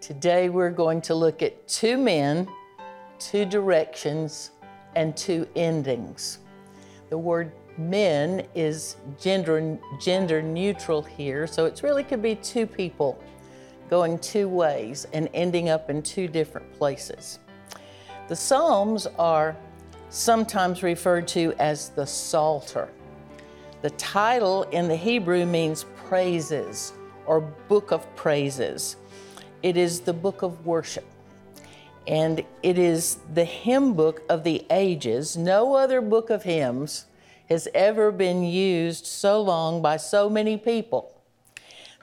Today we're going to look at two men, two directions, and two endings. The word men is gender neutral here, so it really could be two people going two ways and ending up in two different places. The Psalms are sometimes referred to as the Psalter. The title in the Hebrew means praises or book of praises. It is the book of worship, and it is the hymn book of the ages. No other book of hymns has ever been used so long by so many people.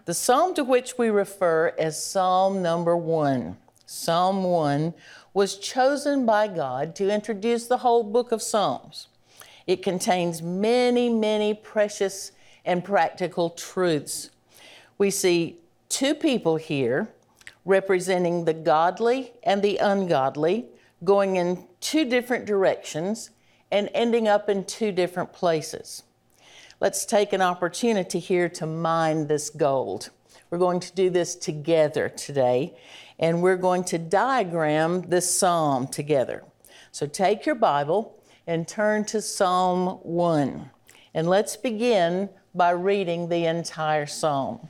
The psalm to which we refer as Psalm number 1, Psalm 1, was chosen by God to introduce the whole book of Psalms. It contains many, many precious and practical truths. We see two people here representing the godly and the ungodly, going in two different directions and ending up in two different places. Let's take an opportunity here to mine this gold. We're going to do this together today, and we're going to diagram this psalm together. So take your Bible and turn to Psalm 1. And let's begin by reading the entire psalm.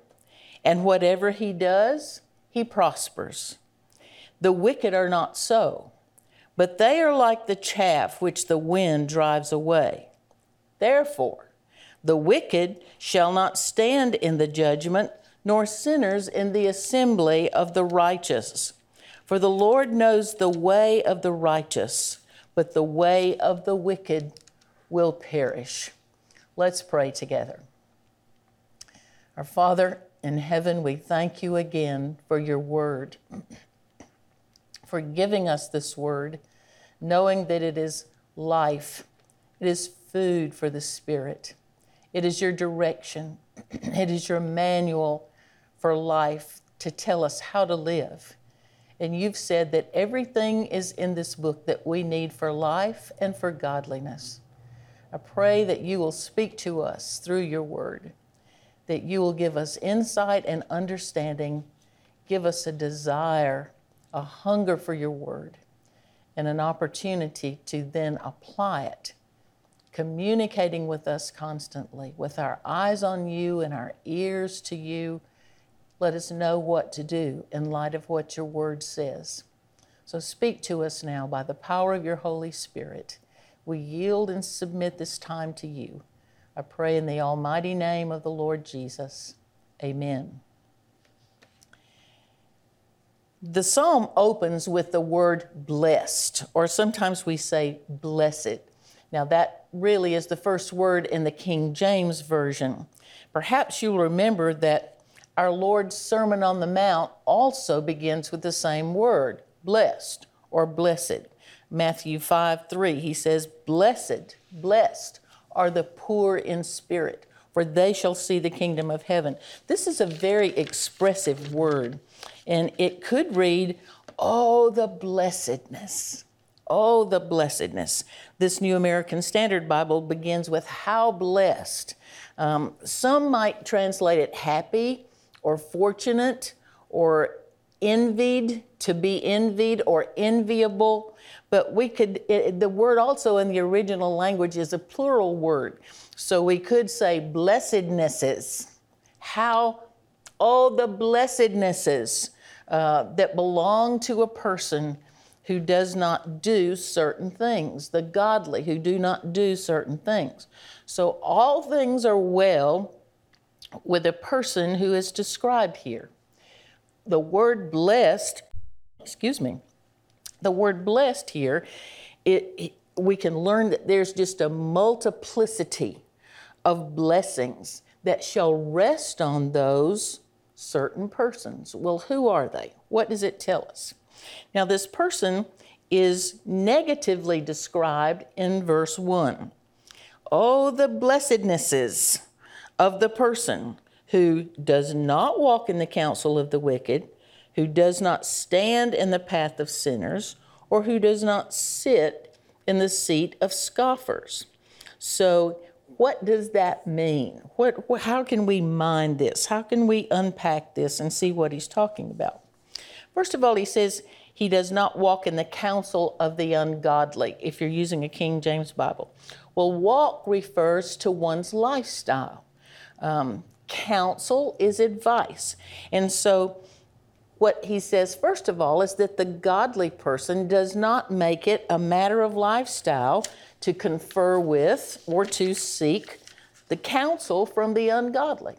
and whatever he does, he prospers. The wicked are not so, but they are like the chaff which the wind drives away. Therefore, the wicked shall not stand in the judgment, nor sinners in the assembly of the righteous. For the Lord knows the way of the righteous, but the way of the wicked will perish. Let's pray together. Our Father in heaven, we thank you again for your word, for giving us this word, knowing that it is life, it is food for the spirit, it is your direction, it is your manual for life to tell us how to live. And you've said that everything is in this book that we need for life and for godliness. I pray that you will speak to us through your word, that you will give us insight and understanding, give us a desire, a hunger for your word, and an opportunity to then apply it, communicating with us constantly, with our eyes on you and our ears to you. Let us know what to do in light of what your word says. So speak to us now by the power of your Holy Spirit. We yield and submit this time to you. I pray in the almighty name of the Lord Jesus. Amen. The psalm opens with the word blessed, or sometimes we say blessed. Now that really is the first word in the King James Version. Perhaps you'll remember that our Lord's Sermon on the Mount also begins with the same word, blessed or blessed. Matthew 5:3, he says, blessed are the poor in spirit, for they shall see the kingdom of heaven. This is a very expressive word, and it could read, oh, the blessedness. Oh, the blessedness. This New American Standard Bible begins with how blessed. Some might translate it happy, or fortunate, or envied, to be envied, or enviable. But we could, the word also in the original language is a plural word. So we could say blessednesses. How, all the blessednesses that belong to a person who does not do certain things, the godly who do not do certain things. So all things are well with a person who is described here. The word blessed, here, we can learn that there's just a multiplicity of blessings that shall rest on those certain persons. Well, who are they? What does it tell us? Now, this person is negatively described in verse 1. Oh, the blessednesses of the person who does not walk in the counsel of the wicked, who does not stand in the path of sinners, or who does not sit in the seat of scoffers. So what does that mean? How can we mine this? How can we unpack this and see what he's talking about? First of all, he says he does not walk in the counsel of the ungodly, if you're using a King James Bible. Well, walk refers to one's lifestyle. Counsel is advice. And so what he says, first of all, is that the godly person does not make it a matter of lifestyle to confer with or to seek the counsel from the ungodly,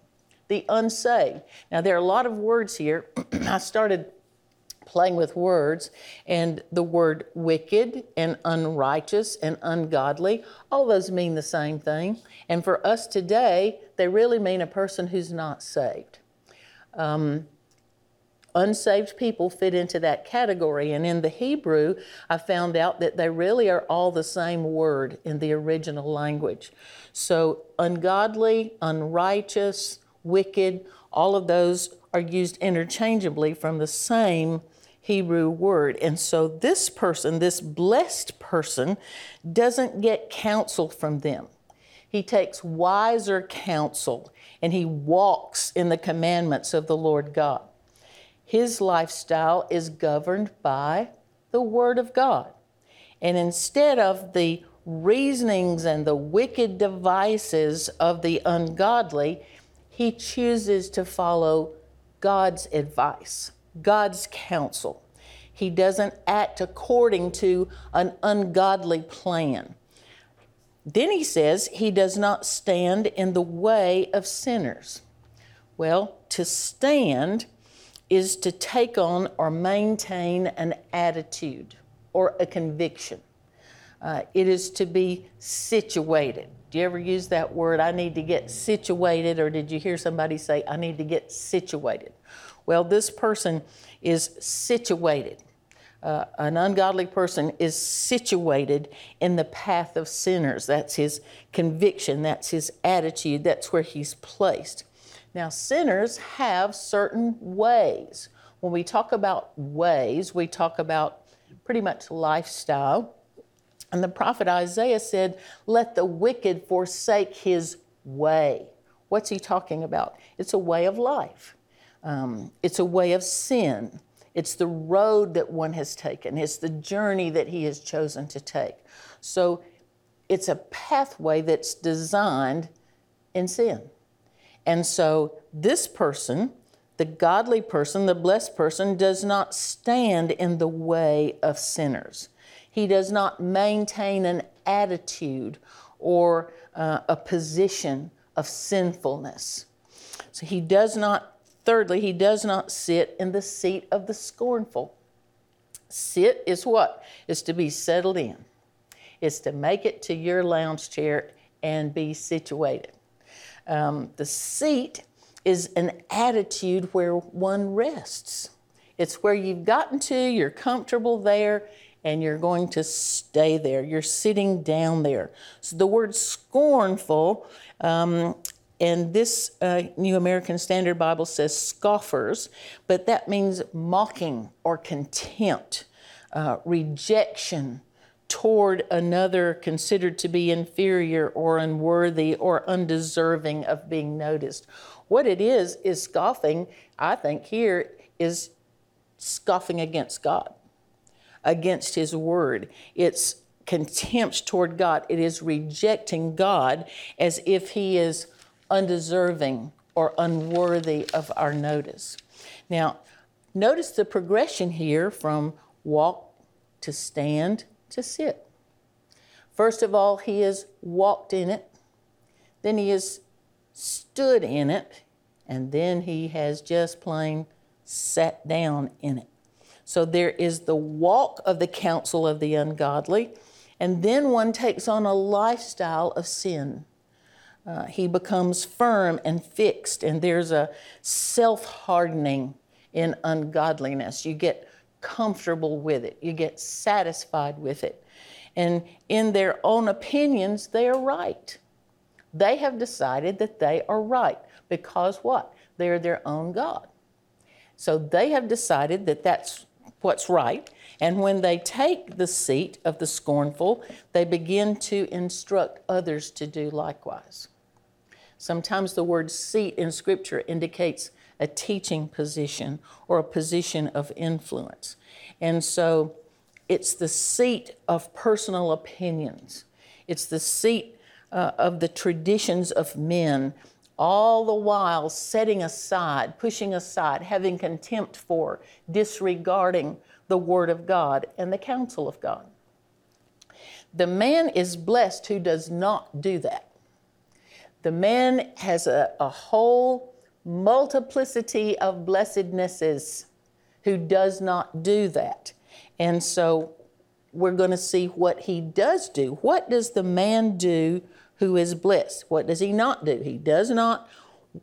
the unsaved. Now, there are a lot of words here. I started playing with words, and the word wicked and unrighteous and ungodly, all those mean the same thing. And for us today, they really mean a person who's not saved. Unsaved people fit into that category, and in the Hebrew, I found out that they really are all the same word in the original language. So ungodly, unrighteous, wicked, all of those are used interchangeably from the same Hebrew word. And so this person, this blessed person, doesn't get counsel from them. He takes wiser counsel, and he walks in the commandments of the Lord God. His lifestyle is governed by the Word of God. And instead of the reasonings and the wicked devices of the ungodly, he chooses to follow God's advice, God's counsel. He doesn't act according to an ungodly plan. Then he says he does not stand in the way of sinners. Well, to stand is to take on or maintain an attitude or a conviction. It is to be situated. Do you ever use that word, I need to get situated, or did you hear somebody say, I need to get situated? Well, this person is situated. An ungodly person is situated in the path of sinners. That's his conviction, that's his attitude, that's where he's placed. Now, sinners have certain ways. When we talk about ways, we talk about pretty much lifestyle. And the prophet Isaiah said, let the wicked forsake his way. What's he talking about? It's a way of life. It's a way of sin. It's the road that one has taken. It's the journey that he has chosen to take. So it's a pathway that's designed in sin. And so this person, the godly person, the blessed person, does not stand in the way of sinners. He does not maintain an attitude or a position of sinfulness. So he does not, thirdly, he does not sit in the seat of the scornful. Sit is what? It's to be settled in. It's to make it to your lounge chair and be situated. The seat is an attitude where one rests. It's where you've gotten to, you're comfortable there, and you're going to stay there. You're sitting down there. So the word scornful, and this New American Standard Bible says scoffers, but that means mocking or contempt, rejection toward another considered to be inferior or unworthy or undeserving of being noticed. What it is scoffing, I think here, is scoffing against God, against His Word. It's contempt toward God. It is rejecting God as if He is undeserving or unworthy of our notice. Now, notice the progression here from walk to stand to sit. First of all, he has walked in it, then he has stood in it, and then he has just plain sat down in it. So there is the walk of the counsel of the ungodly, and then one takes on a lifestyle of sin. He becomes firm and fixed, and there's a self-hardening in ungodliness. You get comfortable with it. You get satisfied with it. And in their own opinions, they are right. They have decided that they are right because what? They're their own God. So they have decided that that's what's right. And when they take the seat of the scornful, they begin to instruct others to do likewise. Sometimes the word seat in Scripture indicates a teaching position or a position of influence. And so it's the seat of personal opinions. It's the seat of the traditions of men, all the while setting aside, pushing aside, having contempt for, disregarding the Word of God and the counsel of God. The man is blessed who does not do that. The man has a whole multiplicity of blessednesses who does not do that. And so we're going to see what he does do. What does the man do who is blessed? What does he not do? He does not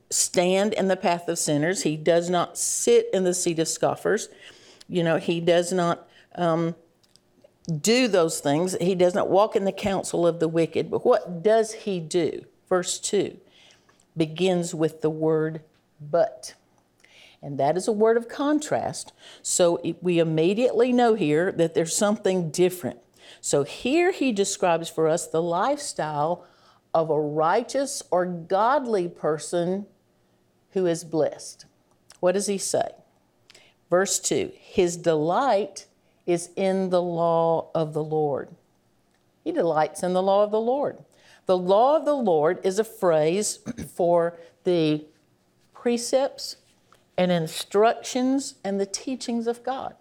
stand in the path of sinners. He does not sit in the seat of scoffers. You know, he does not do those things. He does not walk in the counsel of the wicked. But what does he do? Verse 2 begins with the word but. And that is a word of contrast. So we immediately know here that there's something different. So here he describes for us the lifestyle of a righteous or godly person who is blessed. What does he say? Verse 2, his delight is in the law of the Lord. He delights in the law of the Lord. The law of the Lord is a phrase for the precepts and instructions and the teachings of God.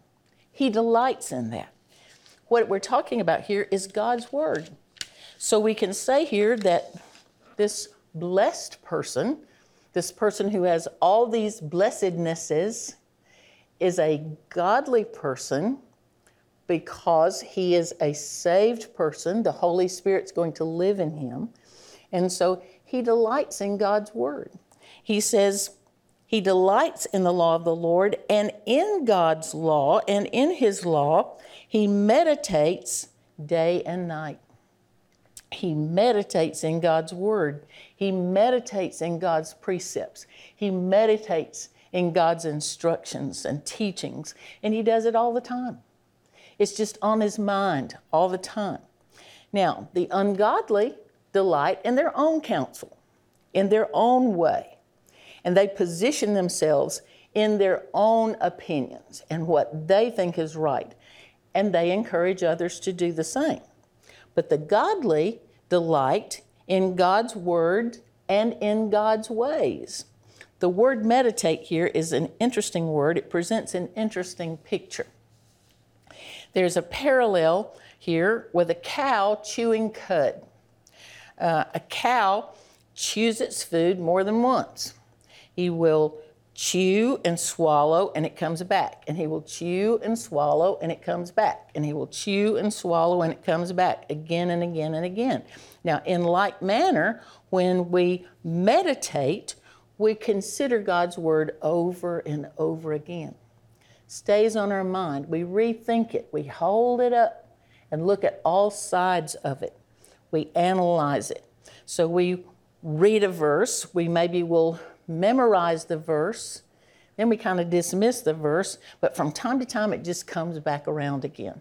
He delights in that. What we're talking about here is God's Word. So we can say here that this blessed person, this person who has all these blessednesses, is a godly person because he is a saved person. The Holy Spirit's going to live in him. And so he delights in God's Word. He says he delights in the law of the Lord, and in God's law and in his law, he meditates day and night. He meditates in God's Word. He meditates in God's precepts. He meditates in God's instructions and teachings, and he does it all the time. It's just on his mind all the time. Now, the ungodly delight in their own counsel, in their own way, and they position themselves in their own opinions and what they think is right, and they encourage others to do the same. But the godly delight in God's Word and in God's ways. The word meditate here is an interesting word. It presents an interesting picture. There's a parallel here with a cow chewing cud. A cow chews its food more than once. He will chew and swallow, and it comes back. And he will chew and swallow, and it comes back. And he will chew and swallow, and it comes back again and again and again. Now, in like manner, when we meditate, we consider God's Word over and over again. Stays on our mind. We rethink it. We hold it up and look at all sides of it. We analyze it. So we read a verse. We maybe will memorize the verse. Then we kind of dismiss the verse. But from time to time, it just comes back around again.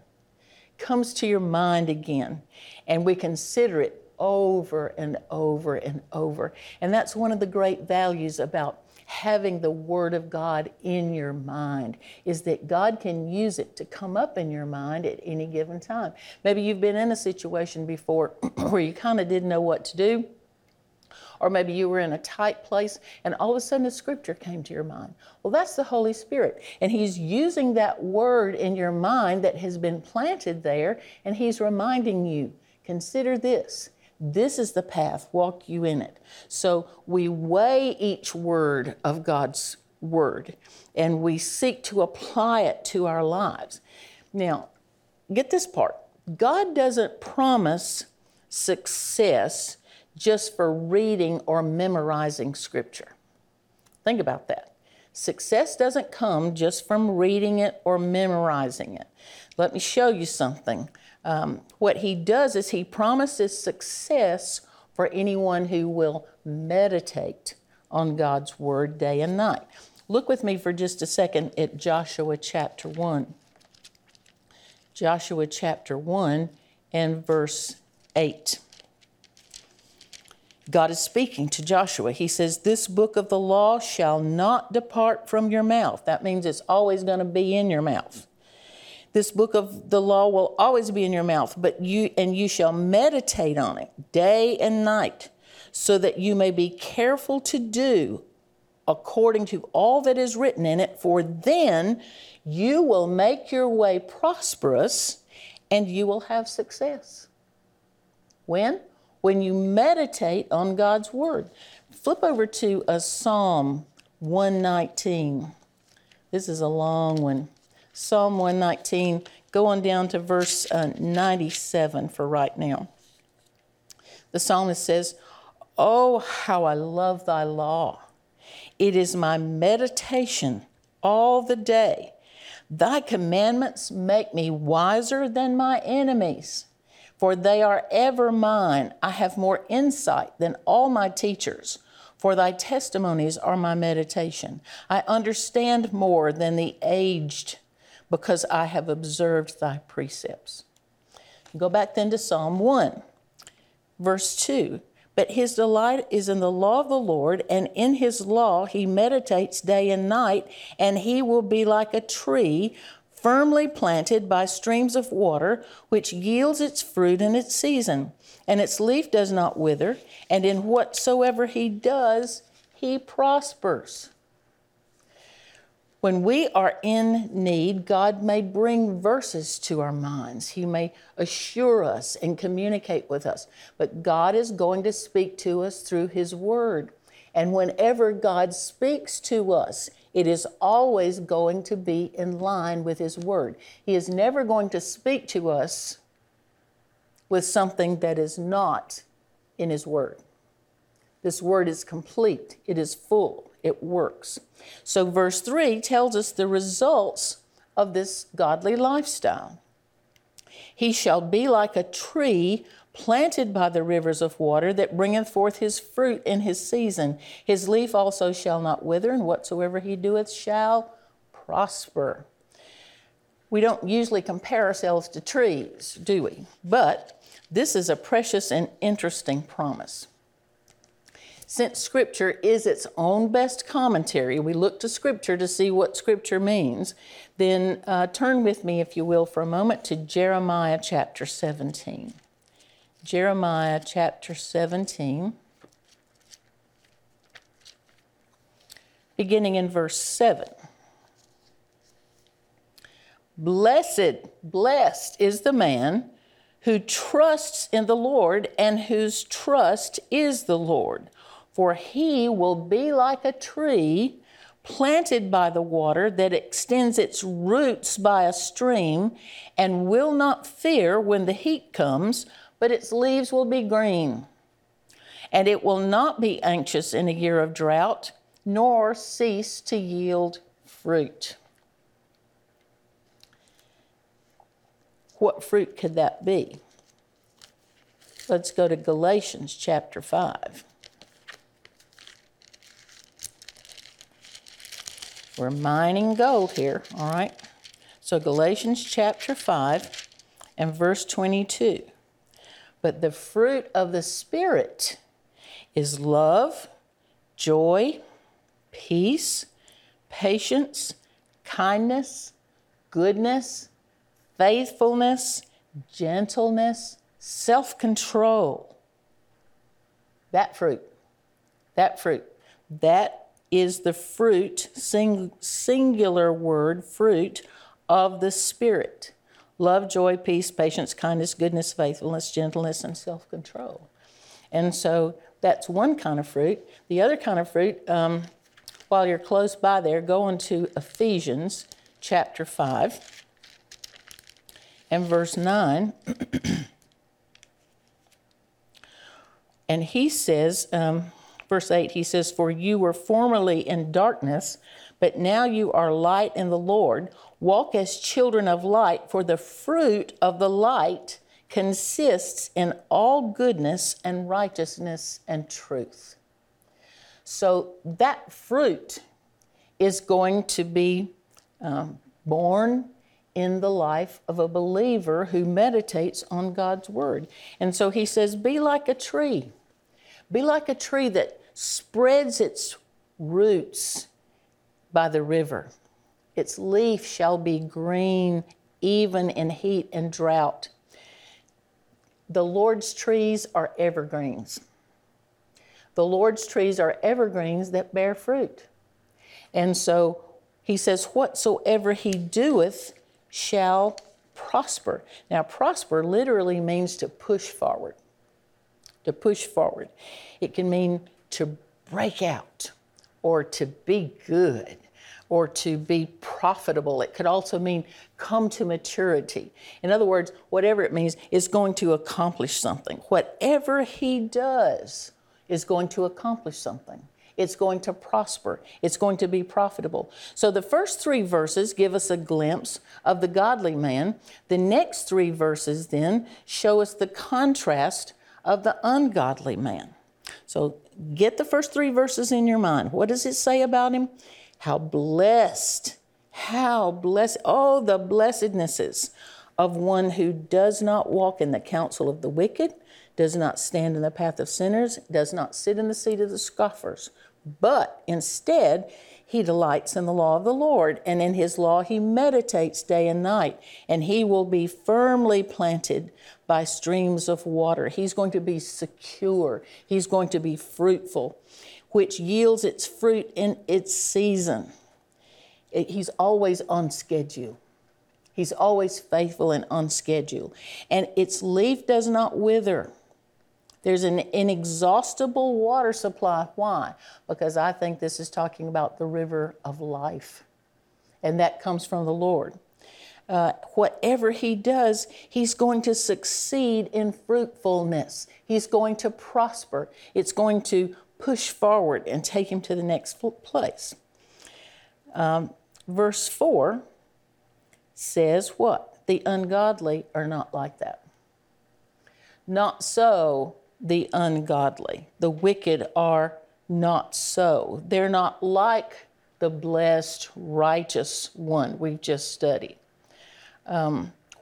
Comes to your mind again. And we consider it over and over and over. And that's one of the great values about having the Word of God in your mind, is that God can use it to come up in your mind at any given time. Maybe you've been in a situation before where you kind of didn't know what to do, or maybe you were in a tight place and all of a sudden a scripture came to your mind. Well, that's the Holy Spirit, and He's using that word in your mind that has been planted there, and He's reminding you, consider this. This is the path, walk you in it. So we weigh each word of God's Word, and we seek to apply it to our lives. Now, get this part. God doesn't promise success just for reading or memorizing Scripture. Think about that. Success doesn't come just from reading it or memorizing it. Let me show you something. What he does is he promises success for anyone who will meditate on God's Word day and night. Look with me for just a second at Joshua chapter 1. Joshua chapter 1 and verse 8. God is speaking to Joshua. He says, "This book of the law shall not depart from your mouth." That means it's always going to be in your mouth. "This book of the law will always be in your mouth, but you shall meditate on it day and night, so that you may be careful to do according to all that is written in it, for then you will make your way prosperous and you will have success." When? When you meditate on God's Word. Flip over to Psalm 119. This is a long one. Psalm 119, go on down to verse 97 for right now. The psalmist says, "Oh, how I love thy law. It is my meditation all the day. Thy commandments make me wiser than my enemies, for they are ever mine. I have more insight than all my teachers, for thy testimonies are my meditation. I understand more than the aged, because I have observed thy precepts." Go back then to Psalm 1, verse 2. "But his delight is in the law of the Lord, and in his law he meditates day and night, and he will be like a tree firmly planted by streams of water, which yields its fruit in its season, and its leaf does not wither, and in whatsoever he does, he prospers." When we are in need, God may bring verses to our minds. He may assure us and communicate with us. But God is going to speak to us through His Word. And whenever God speaks to us, it is always going to be in line with His Word. He is never going to speak to us with something that is not in His Word. This Word is complete. It is full. It works. So verse 3 tells us the results of this godly lifestyle. "He shall be like a tree planted by the rivers of water, that bringeth forth his fruit in his season. His leaf also shall not wither, and whatsoever he doeth shall prosper." We don't usually compare ourselves to trees, do we? But this is a precious and interesting promise. Since Scripture is its own best commentary, we look to Scripture to see what Scripture means. Then turn with me, if you will, for a moment to Jeremiah chapter 17. Jeremiah chapter 17, beginning in verse 7. Blessed is the man who trusts in the Lord, and whose trust is the Lord. For he will be like a tree planted by the water, that extends its roots by a stream, and will not fear when the heat comes, but its leaves will be green. And it will not be anxious in a year of drought, nor cease to yield fruit. What fruit could that be? Let's go to Galatians chapter 5. We're mining gold here, all right? So Galatians chapter 5 and verse 22. "But the fruit of the Spirit is love, joy, peace, patience, kindness, goodness, faithfulness, gentleness, self-control." That fruit. That is the fruit, singular word, fruit of the Spirit. Love, joy, peace, patience, kindness, goodness, faithfulness, gentleness, and self-control. And so that's one kind of fruit. The other kind of fruit, while you're close by there, go on to Ephesians chapter 5. And verse 9, And he says, verse 8, he says, "For you were formerly in darkness, but now you are light in the Lord. Walk as children of light, for the fruit of the light consists in all goodness and righteousness and truth." So that fruit is going to be born in the life of a believer who meditates on God's word. And so he says, be like a tree. Be like a tree that spreads its roots by the river. Its leaf shall be green, even in heat and drought. The Lord's trees are evergreens. The Lord's trees are evergreens that bear fruit. And so he says, whatsoever he doeth shall prosper. Now, prosper literally means to push forward. To push forward. It can mean to break out, or to be good, or to be profitable. It could also mean come to maturity. In other words, whatever it means, it's going to accomplish something. Whatever he does is going to accomplish something. It's going to prosper. It's going to be profitable. So the first three verses give us a glimpse of the godly man. The next three verses then show us the contrast of the ungodly man. So get the first three verses in your mind. What does it say about him? How blessed, oh, the blessednesses of one who does not walk in the counsel of the wicked, does not stand in the path of sinners, does not sit in the seat of the scoffers, but instead he delights in the law of the Lord, and in his law he meditates day and night, and he will be firmly planted by streams of water. He's going to be secure. He's going to be fruitful, which yields its fruit in its season. He's always on schedule. He's always faithful and on schedule. And its leaf does not wither. There's an inexhaustible water supply. Why? Because I think this is talking about the river of life. And that comes from the Lord. Whatever he does, he's going to succeed in fruitfulness. He's going to prosper. It's going to push forward and take him to the next place. Verse 4 says what? The ungodly are not like that. Not so the ungodly. The wicked are not so. They're not like the blessed, righteous one we've just studied.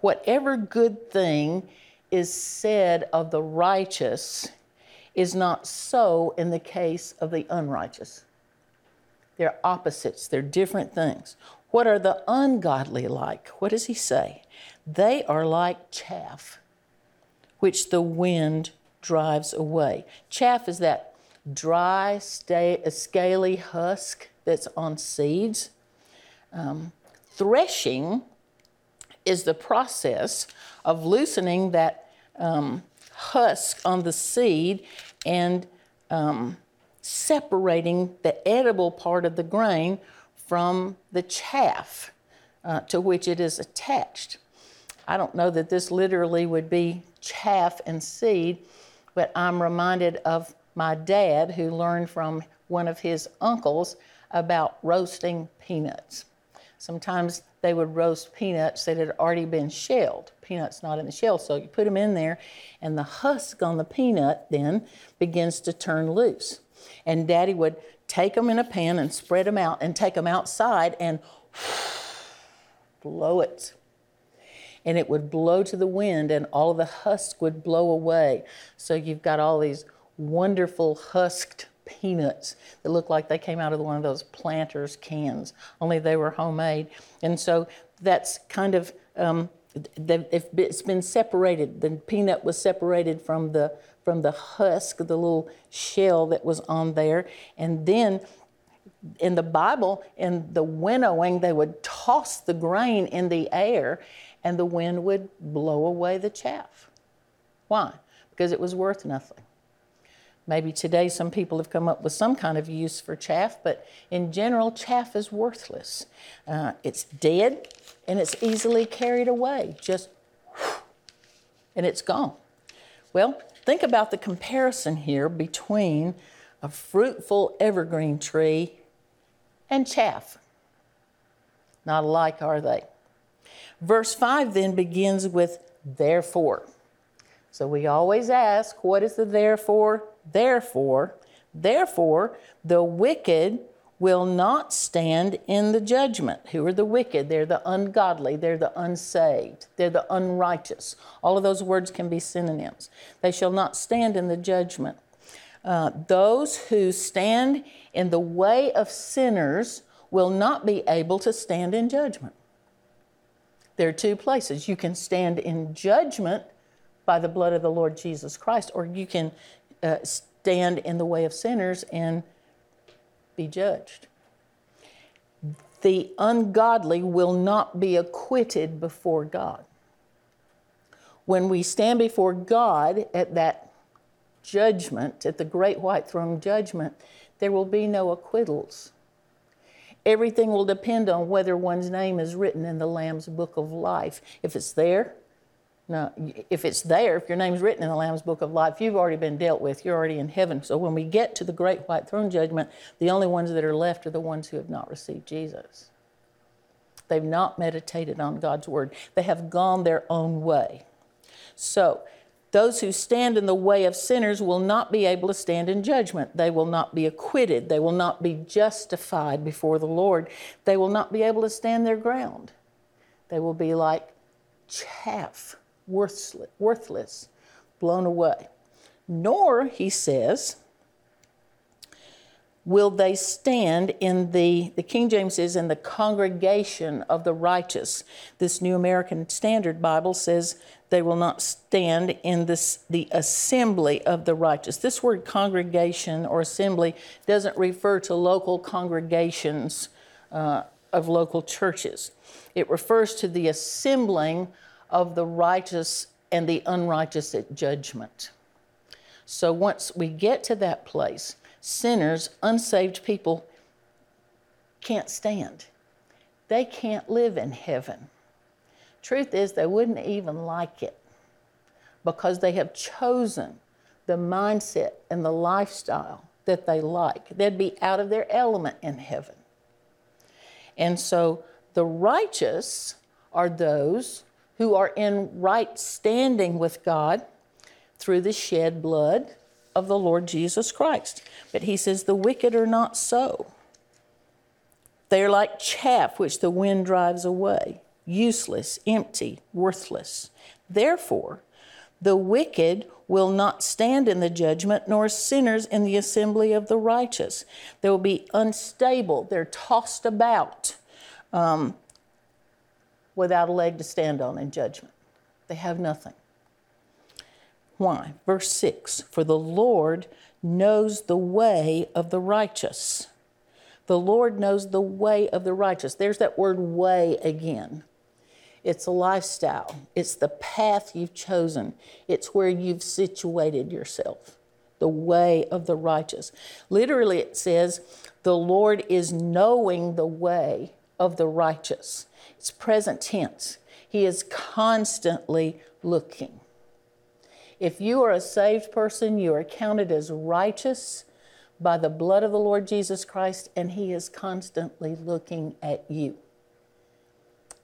Whatever good thing is said of the righteous is not so in the case of the unrighteous. They're opposites. They're different things. What are the ungodly like? What does he say? They are like chaff, which the wind drives away. Chaff is that dry, scaly husk that's on seeds. Threshing is the process of loosening that husk on the seed and separating the edible part of the grain from the chaff to which it is attached. I don't know that this literally would be chaff and seed, but I'm reminded of my dad, who learned from one of his uncles about roasting peanuts. Sometimes they would roast peanuts that had already been shelled. Peanuts not in the shell, so you put them in there, and the husk on the peanut then begins to turn loose. And Daddy would take them in a pan and spread them out and take them outside and blow it. And it would blow to the wind, and all of the husk would blow away. So you've got all these wonderful husked peanuts that look like they came out of one of those Planters cans, only they were homemade. And so that's kind of, it's been separated. The peanut was separated from the husk, the little shell that was on there. And then in the Bible, in the winnowing, they would toss the grain in the air, and the wind would blow away the chaff. Why? Because it was worth nothing. Maybe today some people have come up with some kind of use for chaff, but in general, chaff is worthless. It's dead, and it's easily carried away. Just, and it's gone. Well, Think about the comparison here between a fruitful evergreen tree and chaff. Not alike, are they? Verse 5 then begins with therefore. So we always ask, what is the therefore? Therefore, the wicked will not stand in the judgment. Who are the wicked? They're the ungodly. They're the unsaved. They're the unrighteous. All of those words can be synonyms. They shall not stand in the judgment. Those who stand in the way of sinners will not be able to stand in judgment. There are two places. You can stand in judgment by the blood of the Lord Jesus Christ, or you can stand in the way of sinners and be judged. The ungodly will not be acquitted before God. When we stand before God at that judgment, at the great white throne judgment, there will be no acquittals. Everything will depend on whether one's name is written in the Lamb's Book of Life. If your name's written in the Lamb's Book of Life, you've already been dealt with. You're already in heaven. So when we get to the great white throne judgment, the only ones that are left are the ones who have not received Jesus. They've not meditated on God's word. They have gone their own way. So those who stand in the way of sinners will not be able to stand in judgment. They will not be acquitted. They will not be justified before the Lord. They will not be able to stand their ground. They will be like chaff, worthless, blown away. Nor, he says, will they stand in the King James says, in the congregation of the righteous. This New American Standard Bible says they will not stand in the assembly of the righteous. This word congregation or assembly doesn't refer to local congregations of local churches. It refers to the assembling of the righteous and the unrighteous at judgment. So once we get to that place, sinners, unsaved people can't stand. They can't live in heaven. Truth is, they wouldn't even like it because they have chosen the mindset and the lifestyle that they like. They'd be out of their element in heaven. And so the righteous are those who are in right standing with God through the shed blood of the Lord Jesus Christ. But he says, the wicked are not so. They are like chaff which the wind drives away, useless, empty, worthless. Therefore, the wicked will not stand in the judgment, nor sinners in the assembly of the righteous. They will be unstable. They're tossed about without a leg to stand on in judgment. They have nothing. Why? Verse 6, for the Lord knows the way of the righteous. The Lord knows the way of the righteous. There's that word way again. It's a lifestyle. It's the path you've chosen. It's where you've situated yourself. The way of the righteous. Literally it says, the Lord is knowing the way of the righteous. It's present tense. He is constantly looking. If you are a saved person, you are counted as righteous by the blood of the Lord Jesus Christ, and He is constantly looking at you.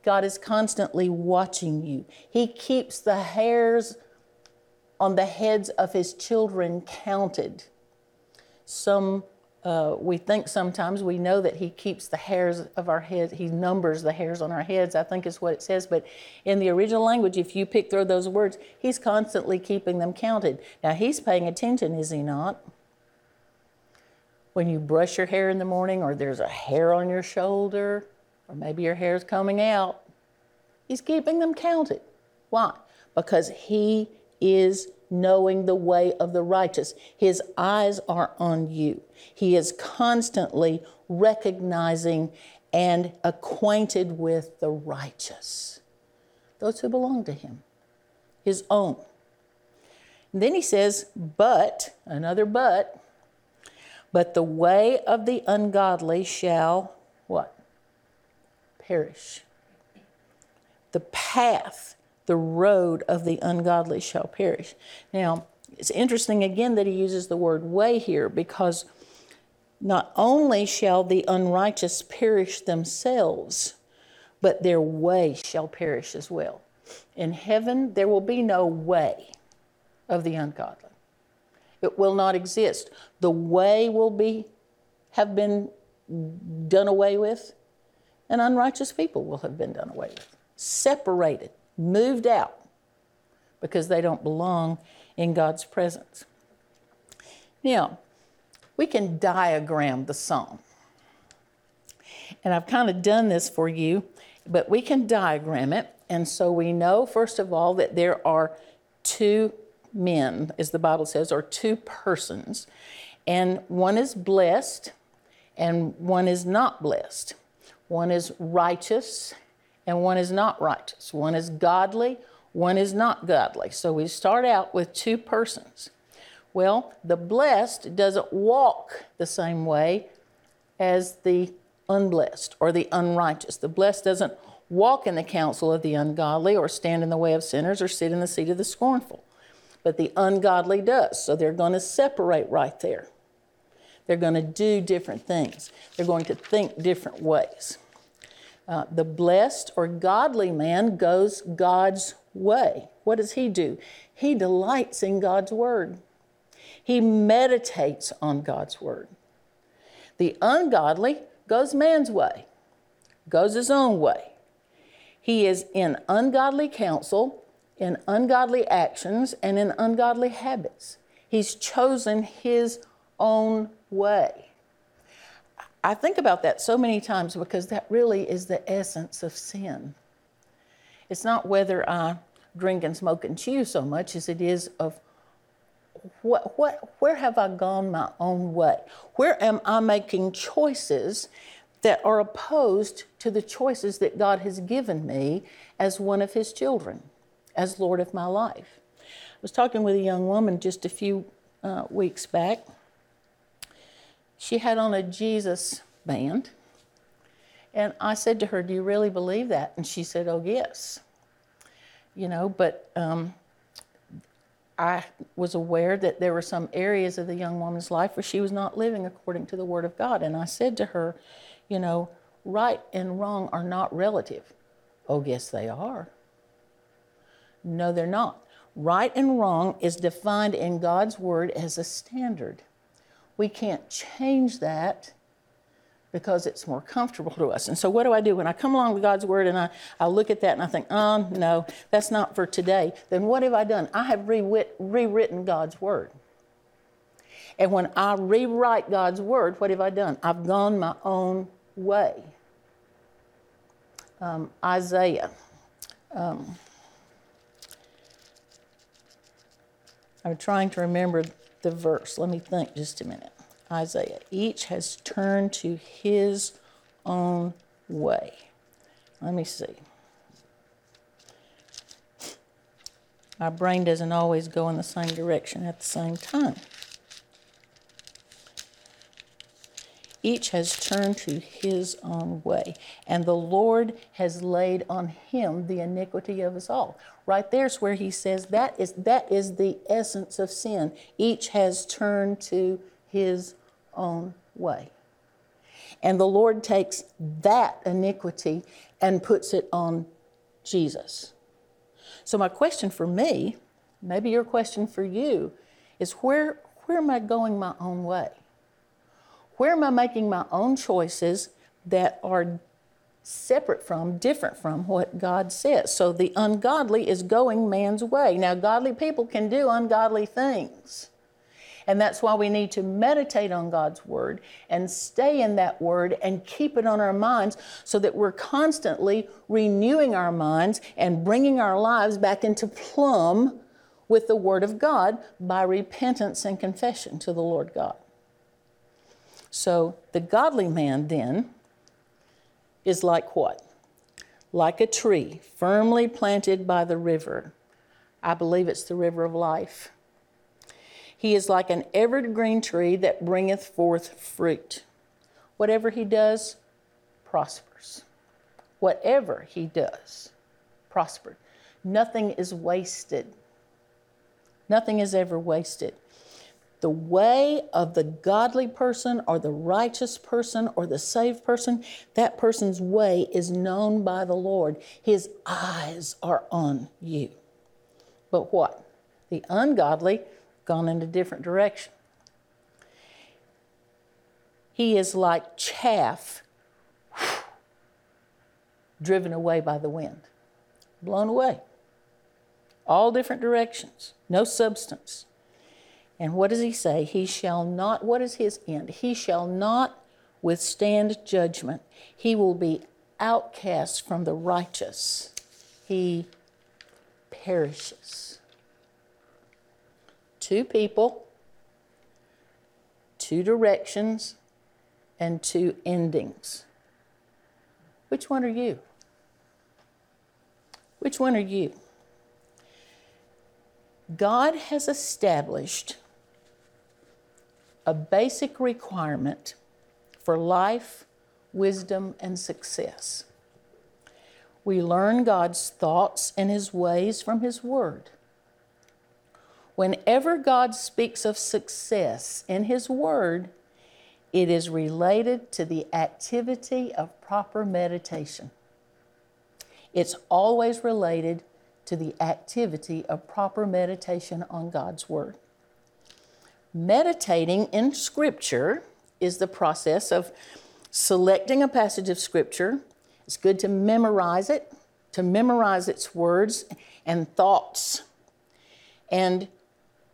God is constantly watching you. He keeps the hairs on the heads of His children counted. We think sometimes we know that He keeps the hairs of our heads. He numbers the hairs on our heads, I think is what it says. But in the original language, if you pick through those words, He's constantly keeping them counted. Now, He's paying attention, is He not? When you brush your hair in the morning, or there's a hair on your shoulder, or maybe your hair's coming out, He's keeping them counted. Why? Because He is knowing the way of the righteous. His eyes are on you. He is constantly recognizing and acquainted with the righteous, those who belong to Him, His own. And then He says, but the way of the ungodly shall what? Perish. The path, the road of the ungodly shall perish. Now, It's interesting, again, that he uses the word way here, because not only shall the unrighteous perish themselves, but their way shall perish as well. In heaven, there will be no way of the ungodly. It will not exist. The way will have been done away with, and unrighteous people will have been done away with, separated, moved out, because they don't belong in God's presence. Now, we can diagram the psalm. And I've kind of done this for you, but we can diagram it. And so we know, first of all, that there are two men, as the Bible says, or two persons. And one is blessed and one is not blessed. One is righteous and one is not righteous. One is godly, one is not godly. So we start out with two persons. Well, the blessed doesn't walk the same way as the unblessed or the unrighteous. The blessed doesn't walk in the counsel of the ungodly or stand in the way of sinners or sit in the seat of the scornful. But the ungodly does. So they're going to separate right there. They're going to do different things. They're going to think different ways. The blessed or godly man goes God's way. What does he do? He delights in God's word. He meditates on God's word. The ungodly goes man's way, goes his own way. He is in ungodly counsel, in ungodly actions, and in ungodly habits. He's chosen his own way. I think about that so many times because that really is the essence of sin. It's not whether I drink and smoke and chew so much as it is of where have I gone my own way? Where am I making choices that are opposed to the choices that God has given me as one of his children, as Lord of my life? I was talking with a young woman just a few weeks back. She had on a Jesus band. And I said to her, do you really believe that? And she said, oh, yes. You know, but I was aware that there were some areas of the young woman's life where she was not living according to the Word of God. And I said to her, you know, right and wrong are not relative. Oh, yes, they are. No, they're not. Right and wrong is defined in God's Word as a standard. We can't change that because it's more comfortable to us. And so what do I do? When I come along with God's Word and I look at that and I think, oh, no, that's not for today, then what have I done? I have rewritten God's Word. And when I rewrite God's Word, what have I done? I've gone my own way. Isaiah. I'm trying to remember the verse. Let me think just a minute. Isaiah, each has turned to his own way. Let me see. My brain doesn't always go in the same direction at the same time. Each has turned to his own way, and the Lord has laid on him the iniquity of us all. Right there's where he says that is the essence of sin. Each has turned to his own way. And the Lord takes that iniquity and puts it on Jesus. So my question for me, maybe your question for you, is where am I going my own way? Where am I making my own choices that are separate from, different from what God says? So the ungodly is going man's way. Now, godly people can do ungodly things. And that's why we need to meditate on God's Word and stay in that Word and keep it on our minds so that we're constantly renewing our minds and bringing our lives back into plumb with the Word of God by repentance and confession to the Lord God. So the godly man then is like what? Like a tree firmly planted by the river. I believe it's the river of life. He is like an evergreen tree that bringeth forth fruit. Whatever he does, prospers. Whatever he does, prospers. Nothing is wasted. Nothing is ever wasted. The way of the godly person or the righteous person or the saved person, that person's way is known by the Lord. His eyes are on you. But what? The ungodly gone in a different direction. He is like chaff driven away by the wind, blown away. All different directions, no substance. And what does he say? He shall not, what is his end? He shall not withstand judgment. He will be outcast from the righteous. He perishes. Two people, two directions, and two endings. Which one are you? Which one are you? God has established a basic requirement for life, wisdom, and success. We learn God's thoughts and His ways from His Word. Whenever God speaks of success in His Word, it is related to the activity of proper meditation. It's always related to the activity of proper meditation on God's Word. Meditating in Scripture is the process of selecting a passage of Scripture. It's good to memorize its words and thoughts, and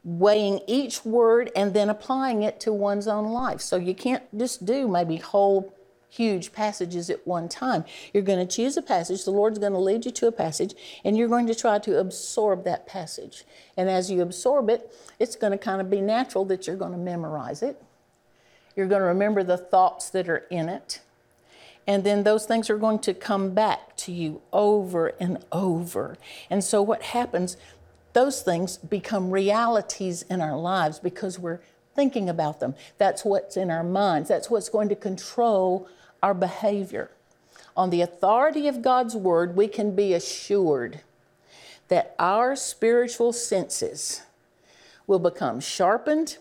weighing each word and then applying it to one's own life. So you can't just do maybe whole huge passages at one time. You're going to choose a passage, the Lord's going to lead you to a passage, and you're going to try to absorb that passage. And as you absorb it, it's going to kind of be natural that you're going to memorize it. You're going to remember the thoughts that are in it. And then those things are going to come back to you over and over. And so what happens, those things become realities in our lives because we're thinking about them. That's what's in our minds. That's what's going to control our behavior. On the authority of God's Word, we can be assured that our spiritual senses will become sharpened,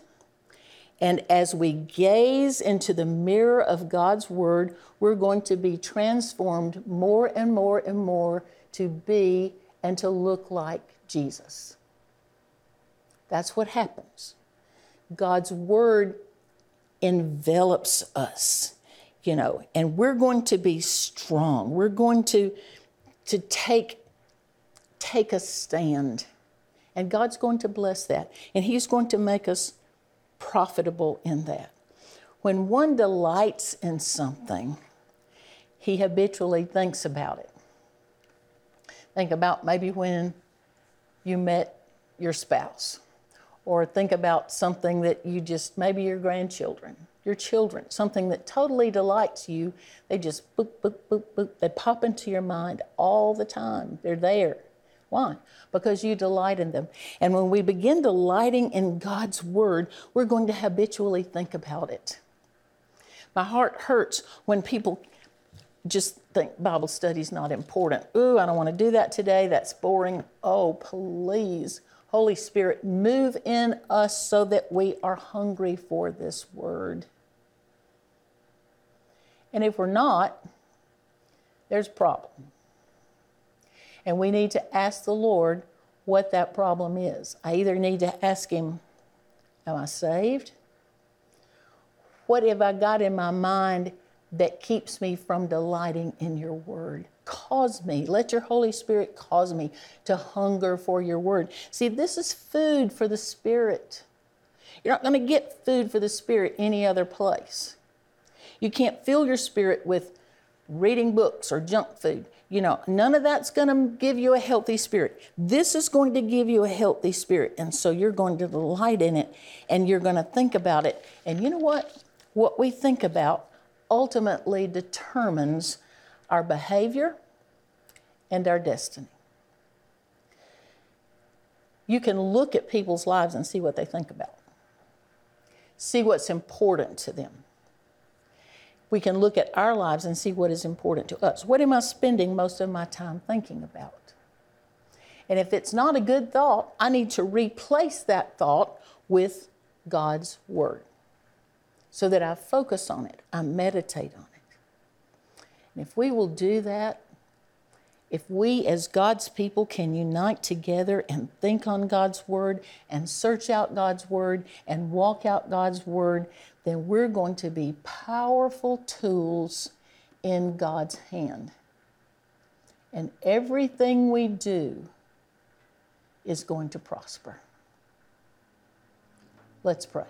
and as we gaze into the mirror of God's Word, we're going to be transformed more and more and more to be and to look like Jesus. That's what happens. God's Word envelops us, you know, and we're going to be strong. We're going to take a stand, and God's going to bless that, and He's going to make us profitable in that. When one delights in something, he habitually thinks about it. Think about maybe when you met your spouse. Or think about something that you just, maybe your grandchildren, your children, something that totally delights you. They just boop, boop, boop, boop. They pop into your mind all the time. They're there. Why? Because you delight in them. And when we begin delighting in God's Word, we're going to habitually think about it. My heart hurts when people just think Bible study's not important. Ooh, I don't want to do that today. That's boring. Oh, please. Holy Spirit, move in us so that we are hungry for this Word. And if we're not, there's a problem. And we need to ask the Lord what that problem is. I either need to ask Him, am I saved? What have I got in my mind that keeps me from delighting in your Word? Cause me, let your Holy Spirit cause me to hunger for your Word. See, this is food for the Spirit. You're not going to get food for the Spirit any other place. You can't fill your spirit with reading books or junk food. You know, none of that's going to give you a healthy spirit. This is going to give you a healthy spirit. And so you're going to delight in it, and you're going to think about it. And you know what? What we think about ultimately determines our behavior, and our destiny. You can look at people's lives and see what they think about. See what's important to them. We can look at our lives and see what is important to us. What am I spending most of my time thinking about? And if it's not a good thought, I need to replace that thought with God's Word so that I focus on it, I meditate on it. And if we will do that, if we as God's people can unite together and think on God's Word and search out God's Word and walk out God's Word, then we're going to be powerful tools in God's hand. And everything we do is going to prosper. Let's pray.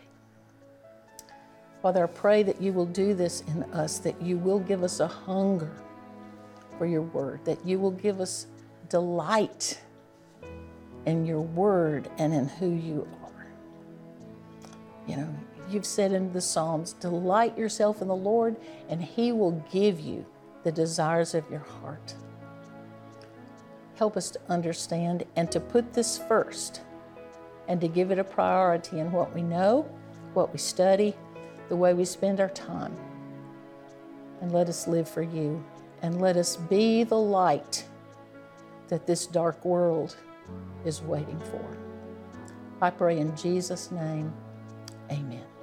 Father, I pray that you will do this in us, that you will give us a hunger for your Word, that you will give us delight in your Word and in who you are. You know, you've said in the Psalms, delight yourself in the Lord, and he will give you the desires of your heart. Help us to understand and to put this first and to give it a priority in what we know, what we study, the way we spend our time. And let us live for you. And let us be the light that this dark world is waiting for. I pray in Jesus' name, amen.